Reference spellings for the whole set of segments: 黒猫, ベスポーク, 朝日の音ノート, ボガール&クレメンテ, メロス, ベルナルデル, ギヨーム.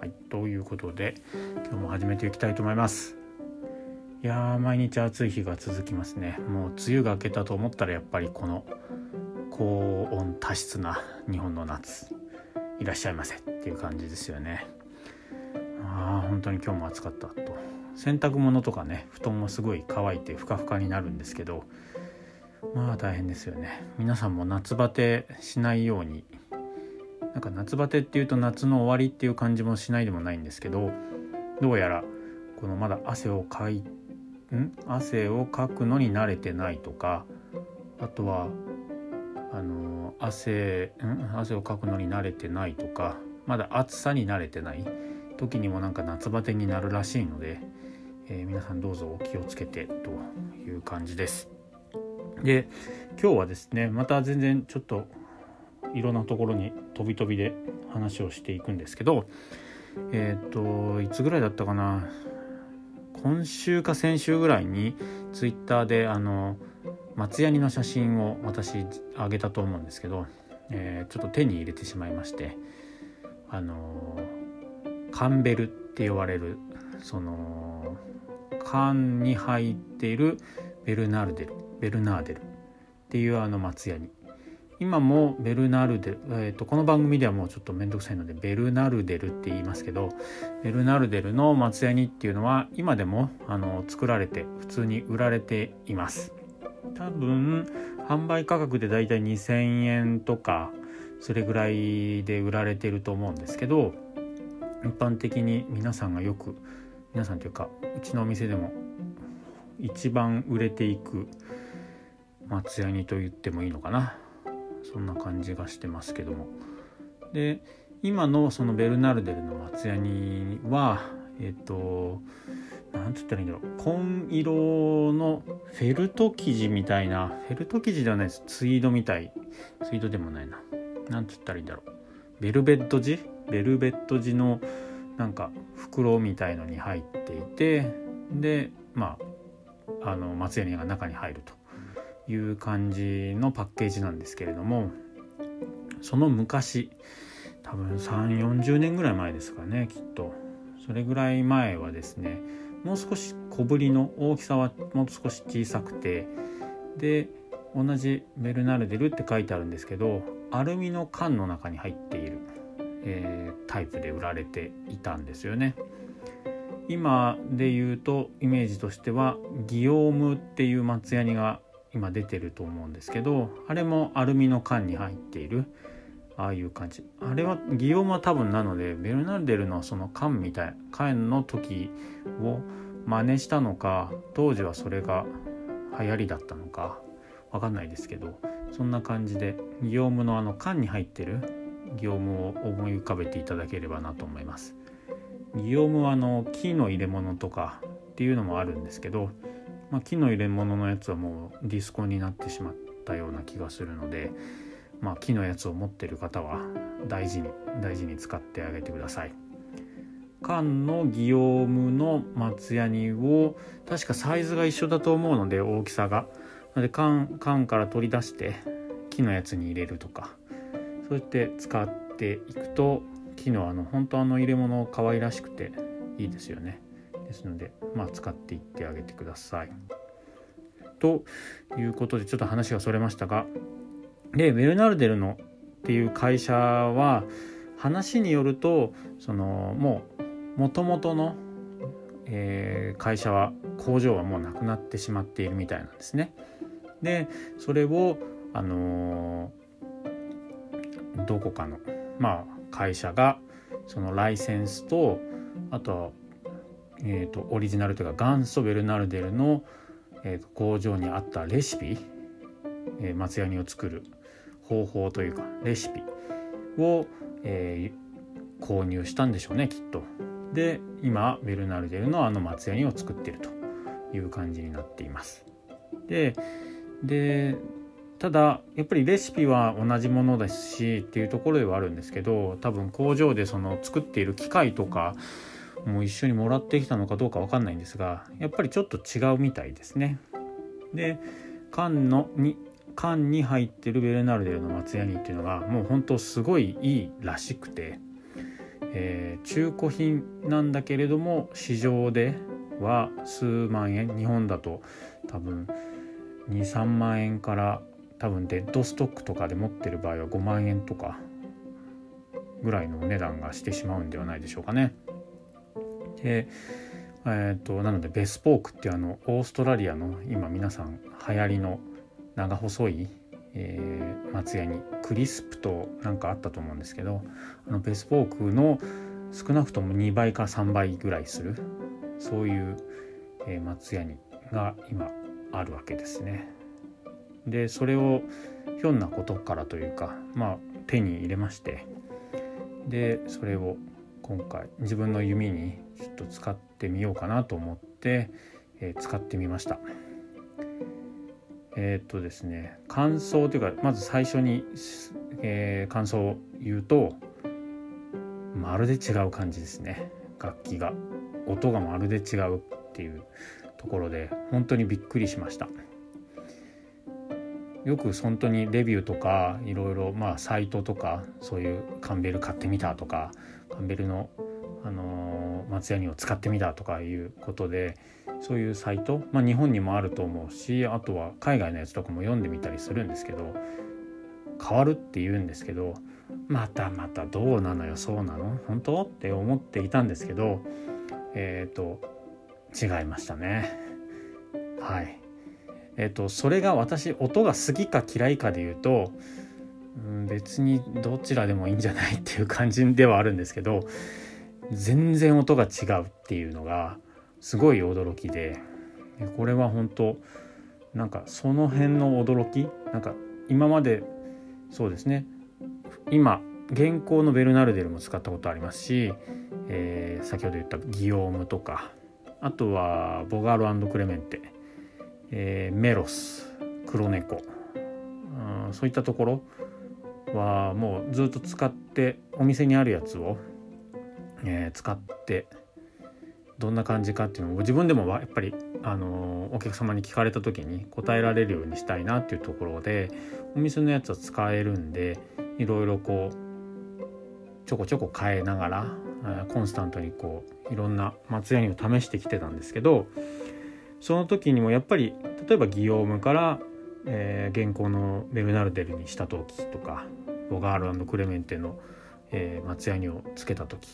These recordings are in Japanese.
はい、ということで今日も始めていきたいと思います。いやー、毎日暑い日が続きますね。もう梅雨が明けたと思ったらやっぱりこの高温多湿な日本の夏、いらっしゃいませっていう感じですよね。本当に今日も暑かったと。洗濯物とかね、布団もすごい乾いてふかふかになるんですけど、まあ大変ですよね。皆さんも夏バテしないように、なんか夏バテっていうと夏の終わりっていう感じもしないでもないんですけど、どうやらこのまだ汗をかくのに慣れてないとか、あとは汗をかくのに慣れてないとか、まだ暑さに慣れてない時にもなんか夏バテになるらしいので、皆さんどうぞお気をつけてという感じです。で、今日はですね、また全然ちょっといろんなところに飛び飛びで話をしていくんですけど、いつぐらいだったかな、今週か先週ぐらいにツイッターで松ヤニの写真を私あげたと思うんですけど、ちょっと手に入れてしまいまして、カンベルって呼ばれるその缶に入っているベルナーデルっていう松ヤニ、今もベルナルデル、この番組ではもうちょっとめんどくさいのでベルナルデルって言いますけど、ベルナルデルの松ヤニっていうのは今でも作られて普通に売られています。多分販売価格でだいたい2000円とかそれぐらいで売られてると思うんですけど、一般的に皆さんというかうちのお店でも一番売れていく松ヤニと言ってもいいのかな、そんな感じがしてますけども。で、今のそのベルナルデルの松ヤニはなんて言ったらいいんだろう、紺色のフェルト生地みたいな、フェルト生地ではないです、ツイードでもないな、なんて言ったらいいんだろう、ベルベット地のなんか袋みたいのに入っていて、で松ヤニが中に入るという感じのパッケージなんですけれども、その昔多分3、40年ぐらい前ですかね、きっとそれぐらい前はですね、もう少し小ぶりの、大きさはもう少し小さくて、で同じベルナルデルって書いてあるんですけど、アルミの缶の中に入っている、タイプで売られていたんですよね。今で言うとイメージとしてはギヨームっていう松ヤニが今出てると思うんですけど、あれもアルミの缶に入っている、ああいう感じ。あれはギヨームは多分なのでベルナルデルのその缶みたい、缶の時を真似したのか、当時はそれが流行りだったのか分かんないですけど、そんな感じでギヨームの缶に入ってるギヨームを思い浮かべていただければなと思います。ギヨームは木の入れ物とかっていうのもあるんですけど、木の入れ物のやつはもうディスコになってしまったような気がするので、木のやつを持っている方は大事に大事に使ってあげてください。缶のギヨームの松ヤニを確かサイズが一緒だと思うので、大きさがで 缶から取り出して木のやつに入れるとか、そうやって使っていくと木の本当入れ物可愛らしくていいですよね。ですので、使っていってあげてください。ということでちょっと話がそれましたが、でベルナルデルのっていう会社は話によると、もう元々の、会社は工場はもうなくなってしまっているみたいなんですね。でそれをどこかの、会社がそのライセンスと、あとはオリジナルというか元祖ベルナルデルの、工場にあったレシピ、松ヤニを作る方法というかレシピを、購入したんでしょうね、きっと。で今ベルナルデルのあの松ヤニを作ってるという感じになっています。でただやっぱりレシピは同じものですしっていうところではあるんですけど、多分工場でその作っている機械とかも一緒にもらってきたのかどうか分かんないんですが、やっぱりちょっと違うみたいですね。で缶に入ってるベルナルデルの松ヤニっていうのがもう本当すごいいいらしくて、中古品なんだけれども市場では数万円、日本だと多分 2,3 万円から、多分デッドストックとかで持ってる場合は5万円とかぐらいのお値段がしてしまうんではないでしょうかね。でなのでベスポークっていうオーストラリアの今皆さん流行りの長細い、松ヤニクリスプとなんかあったと思うんですけど、ベスポークの少なくとも2倍か3倍ぐらいするそういう、松ヤニが今あるわけですね。でそれをひょんなことからというか、手に入れまして、でそれを今回自分の弓にちょっと使ってみようかなと思って、使ってみました。ですね、感想というかまず最初に、感想を言うと、まるで違う感じですね。楽器が音がまるで違うっていうところで本当にびっくりしました。よく本当にレビューとかいろいろサイトとかそういうカンベル買ってみたとかカンベルの、松ヤニを使ってみたとかいうことでそういうサイト、日本にもあると思うし、あとは海外のやつとかも読んでみたりするんですけど、変わるって言うんですけど、またどうなのよ、そうなの本当って思っていたんですけど、違いましたね。はい。それが私音が好きか嫌いかで言うと、別にどちらでもいいんじゃないっていう感じではあるんですけど、全然音が違うっていうのがすごい驚きで、これは本当なんかその辺の驚き、なんか今までそうですね、今現行のベルナルデルも使ったことありますし、先ほど言ったギオームとか、あとはボガール&クレメンテ、メロス、黒猫、そういったところはもうずっと使ってお店にあるやつを、使ってどんな感じかっていうのを自分でもやっぱり、お客様に聞かれた時に答えられるようにしたいなっていうところで、お店のやつは使えるんでいろいろこうちょこちょこ変えながらコンスタントにこういろんな松ヤニを試してきてたんですけど、その時にもやっぱり例えばギオームから、現行のベルナルデルにした時とかボガール&クレメンテの、松ヤニをつけた時、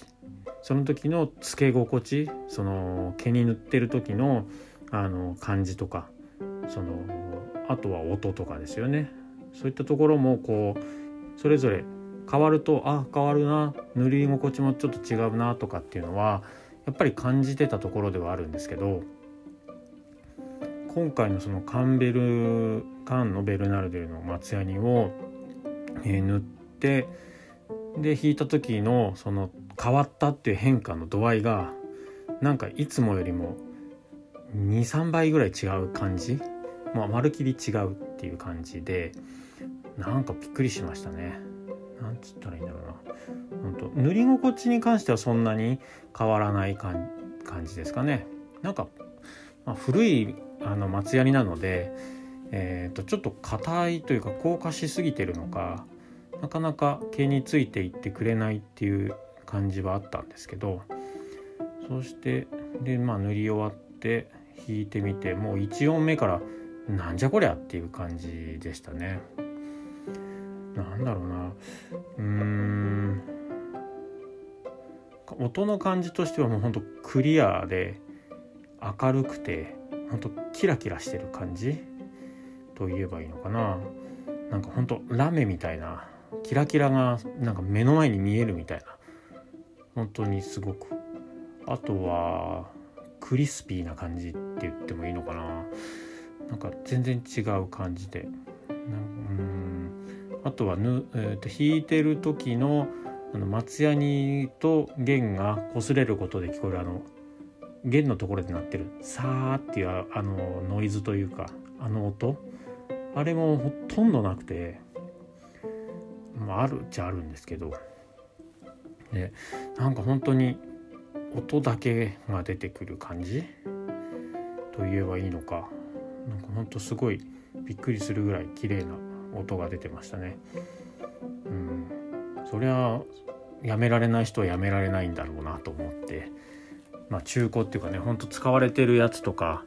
その時のつけ心地、その毛に塗ってる時の感じとか、そのあとは音とかですよね。そういったところもこうそれぞれ変わると、変わるな、塗り心地もちょっと違うなとかっていうのはやっぱり感じてたところではあるんですけど、今回のその缶のベルナルデルの松ヤニを、塗ってで引いた時のその変わったっていう変化の度合いが、なんかいつもよりも 2,3 倍ぐらい違う感じ、まるきり違うっていう感じで、なんかびっくりしましたね。なんつったらいいんだろうな、本当塗り心地に関してはそんなに変わらない感じですかね。なんか、古い松ヤニなので、ちょっと硬いというか硬化しすぎてるのか、なかなか毛についていってくれないっていう感じはあったんですけど、そしてで、塗り終わって引いてみて、もう1音目からなんじゃこりゃっていう感じでしたね。なんだろうな、音の感じとしてはもう本当クリアで明るくて本当キラキラしてる感じと言えばいいのかな。なんか本当ラメみたいなキラキラがなんか目の前に見えるみたいな、本当にすごく、あとはクリスピーな感じって言ってもいいのかな、なんか全然違う感じで、あとは引いてる時の松ヤニと弦が擦れることで聞こえる弦のところで鳴ってるサーっていうノイズというか音、あれもほとんどなくて、まあ、あるっちゃあるんですけど、でなんか本当に音だけが出てくる感じと言えばいいのか、なんか本当すごいびっくりするぐらい綺麗な音が出てましたね。そりゃやめられない人はやめられないんだろうなと思って、まあ、中古っていうかね、本当使われてるやつとか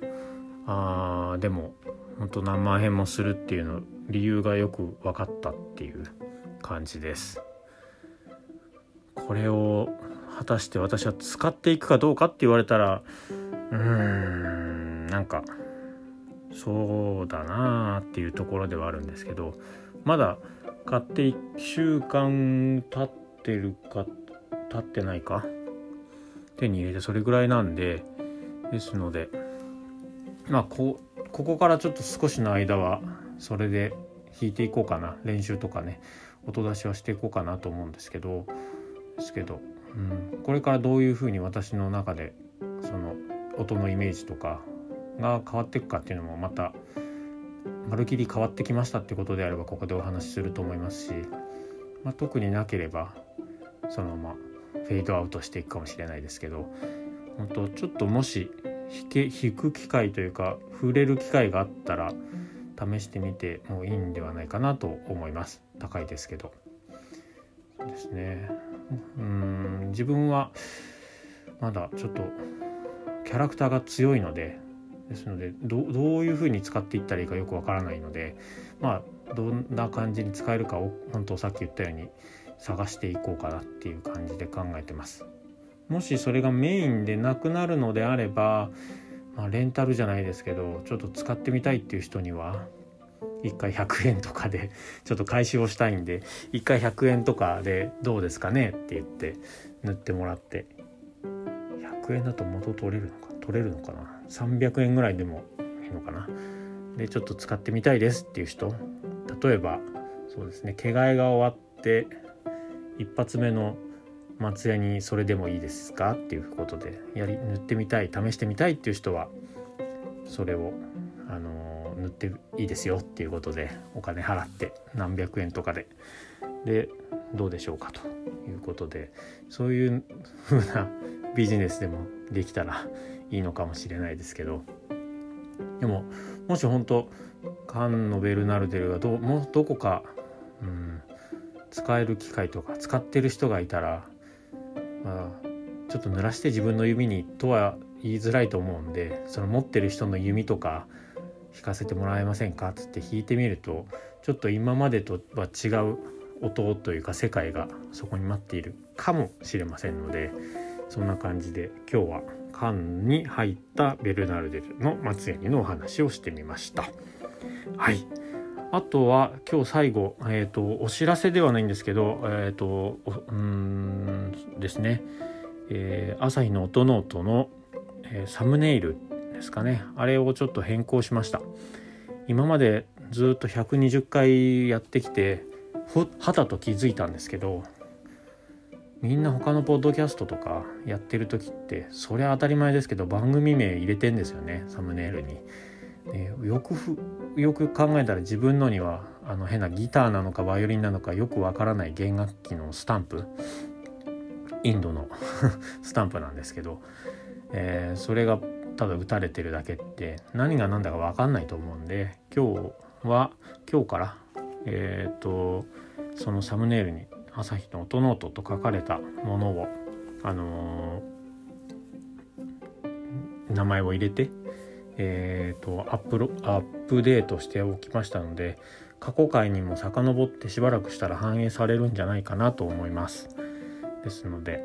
でも本当何万円もするっていうの理由がよく分かったっていう感じです。これを果たして私は使っていくかどうかって言われたら、なんかそうだなっていうところではあるんですけど、まだ買って1週間経ってるか経ってないか手に入れてそれぐらいなんで、ですのでまあここからちょっと少しの間はそれで弾いていこうかな、練習とかね音出しはしていこうかなと思うんですけどこれからどういうふうに私の中でその音のイメージとかが変わっていくかっていうのもまたまるきり変わってきましたってことであればここでお話しすると思いますし、まあ、特になければそのままフェードアウトしていくかもしれないですけど、本当ちょっともし弾く機会というか触れる機会があったら試してみてもいいんではないかなと思います。高いですけどですね。自分はまだちょっとキャラクターが強いのでどういう風に使っていったらいいかよくわからないので、まあどんな感じに使えるかを本当さっき言ったように探していこうかなっていう感じで考えてます。もしそれがメインでなくなるのであれば、まあ、レンタルじゃないですけどちょっと使ってみたいっていう人には1回100円とかでちょっと回収をしたいんで1回100円とかでどうですかねって言って塗ってもらって、100円だと元取れるのかな、300円ぐらいでもいいのかな、でちょっと使ってみたいですっていう人、例えばそうですね、毛替えが終わって一発目の松屋にそれでもいいですかっていうことで塗ってみたい、試してみたいっていう人はそれを塗っていいですよっていうことでお金払って何百円とかでどうでしょうかということで、そういう風なビジネスでもできたらいいのかもしれないですけど、でももし本当カンノベルナルデルがどこか、使える機会とか使ってる人がいたら、まあ、ちょっと濡らして自分の弓にとは言いづらいと思うんで、その持ってる人の弓とか弾かせてもらえませんかっつって弾いてみるとちょっと今までとは違う音というか世界がそこに待っているかもしれませんので、そんな感じで今日はカンに入ったベルナルデルの松ヤニのお話をしてみました。はい、あとは今日最後、お知らせではないんですけど、ですね、朝日の音ノートの、サムネイルですかね、あれをちょっと変更しました。今までずっと120回やってきて肌と気づいたんですけど、みんな他のポッドキャストとかやってる時ってそりゃ当たり前ですけど番組名入れてんですよね、サムネイルに。よく考えたら自分のには変なギターなのかバイオリンなのかよくわからない弦楽器のスタンプ、インドのスタンプなんですけど、それがただ打たれてるだけって何が何だかわかんないと思うんで、今日からそのサムネイルに朝日の音ノートと書かれたものを、名前を入れて、アップデートしておきましたので、過去回にも遡ってしばらくしたら反映されるんじゃないかなと思います。ですので、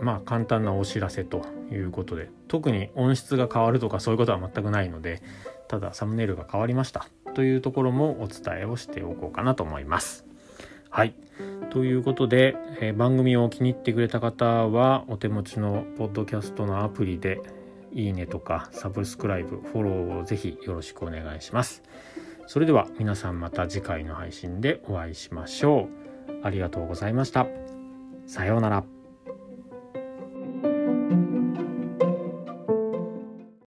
まあ簡単なお知らせということで、特に音質が変わるとかそういうことは全くないので、ただサムネイルが変わりましたというところもお伝えをしておこうかなと思います。はい、ということで、番組を気に入ってくれた方はお手持ちのポッドキャストのアプリでいいねとかサブスクライブフォローをぜひよろしくお願いします。それでは皆さんまた次回の配信でお会いしましょう。ありがとうございました。さようなら。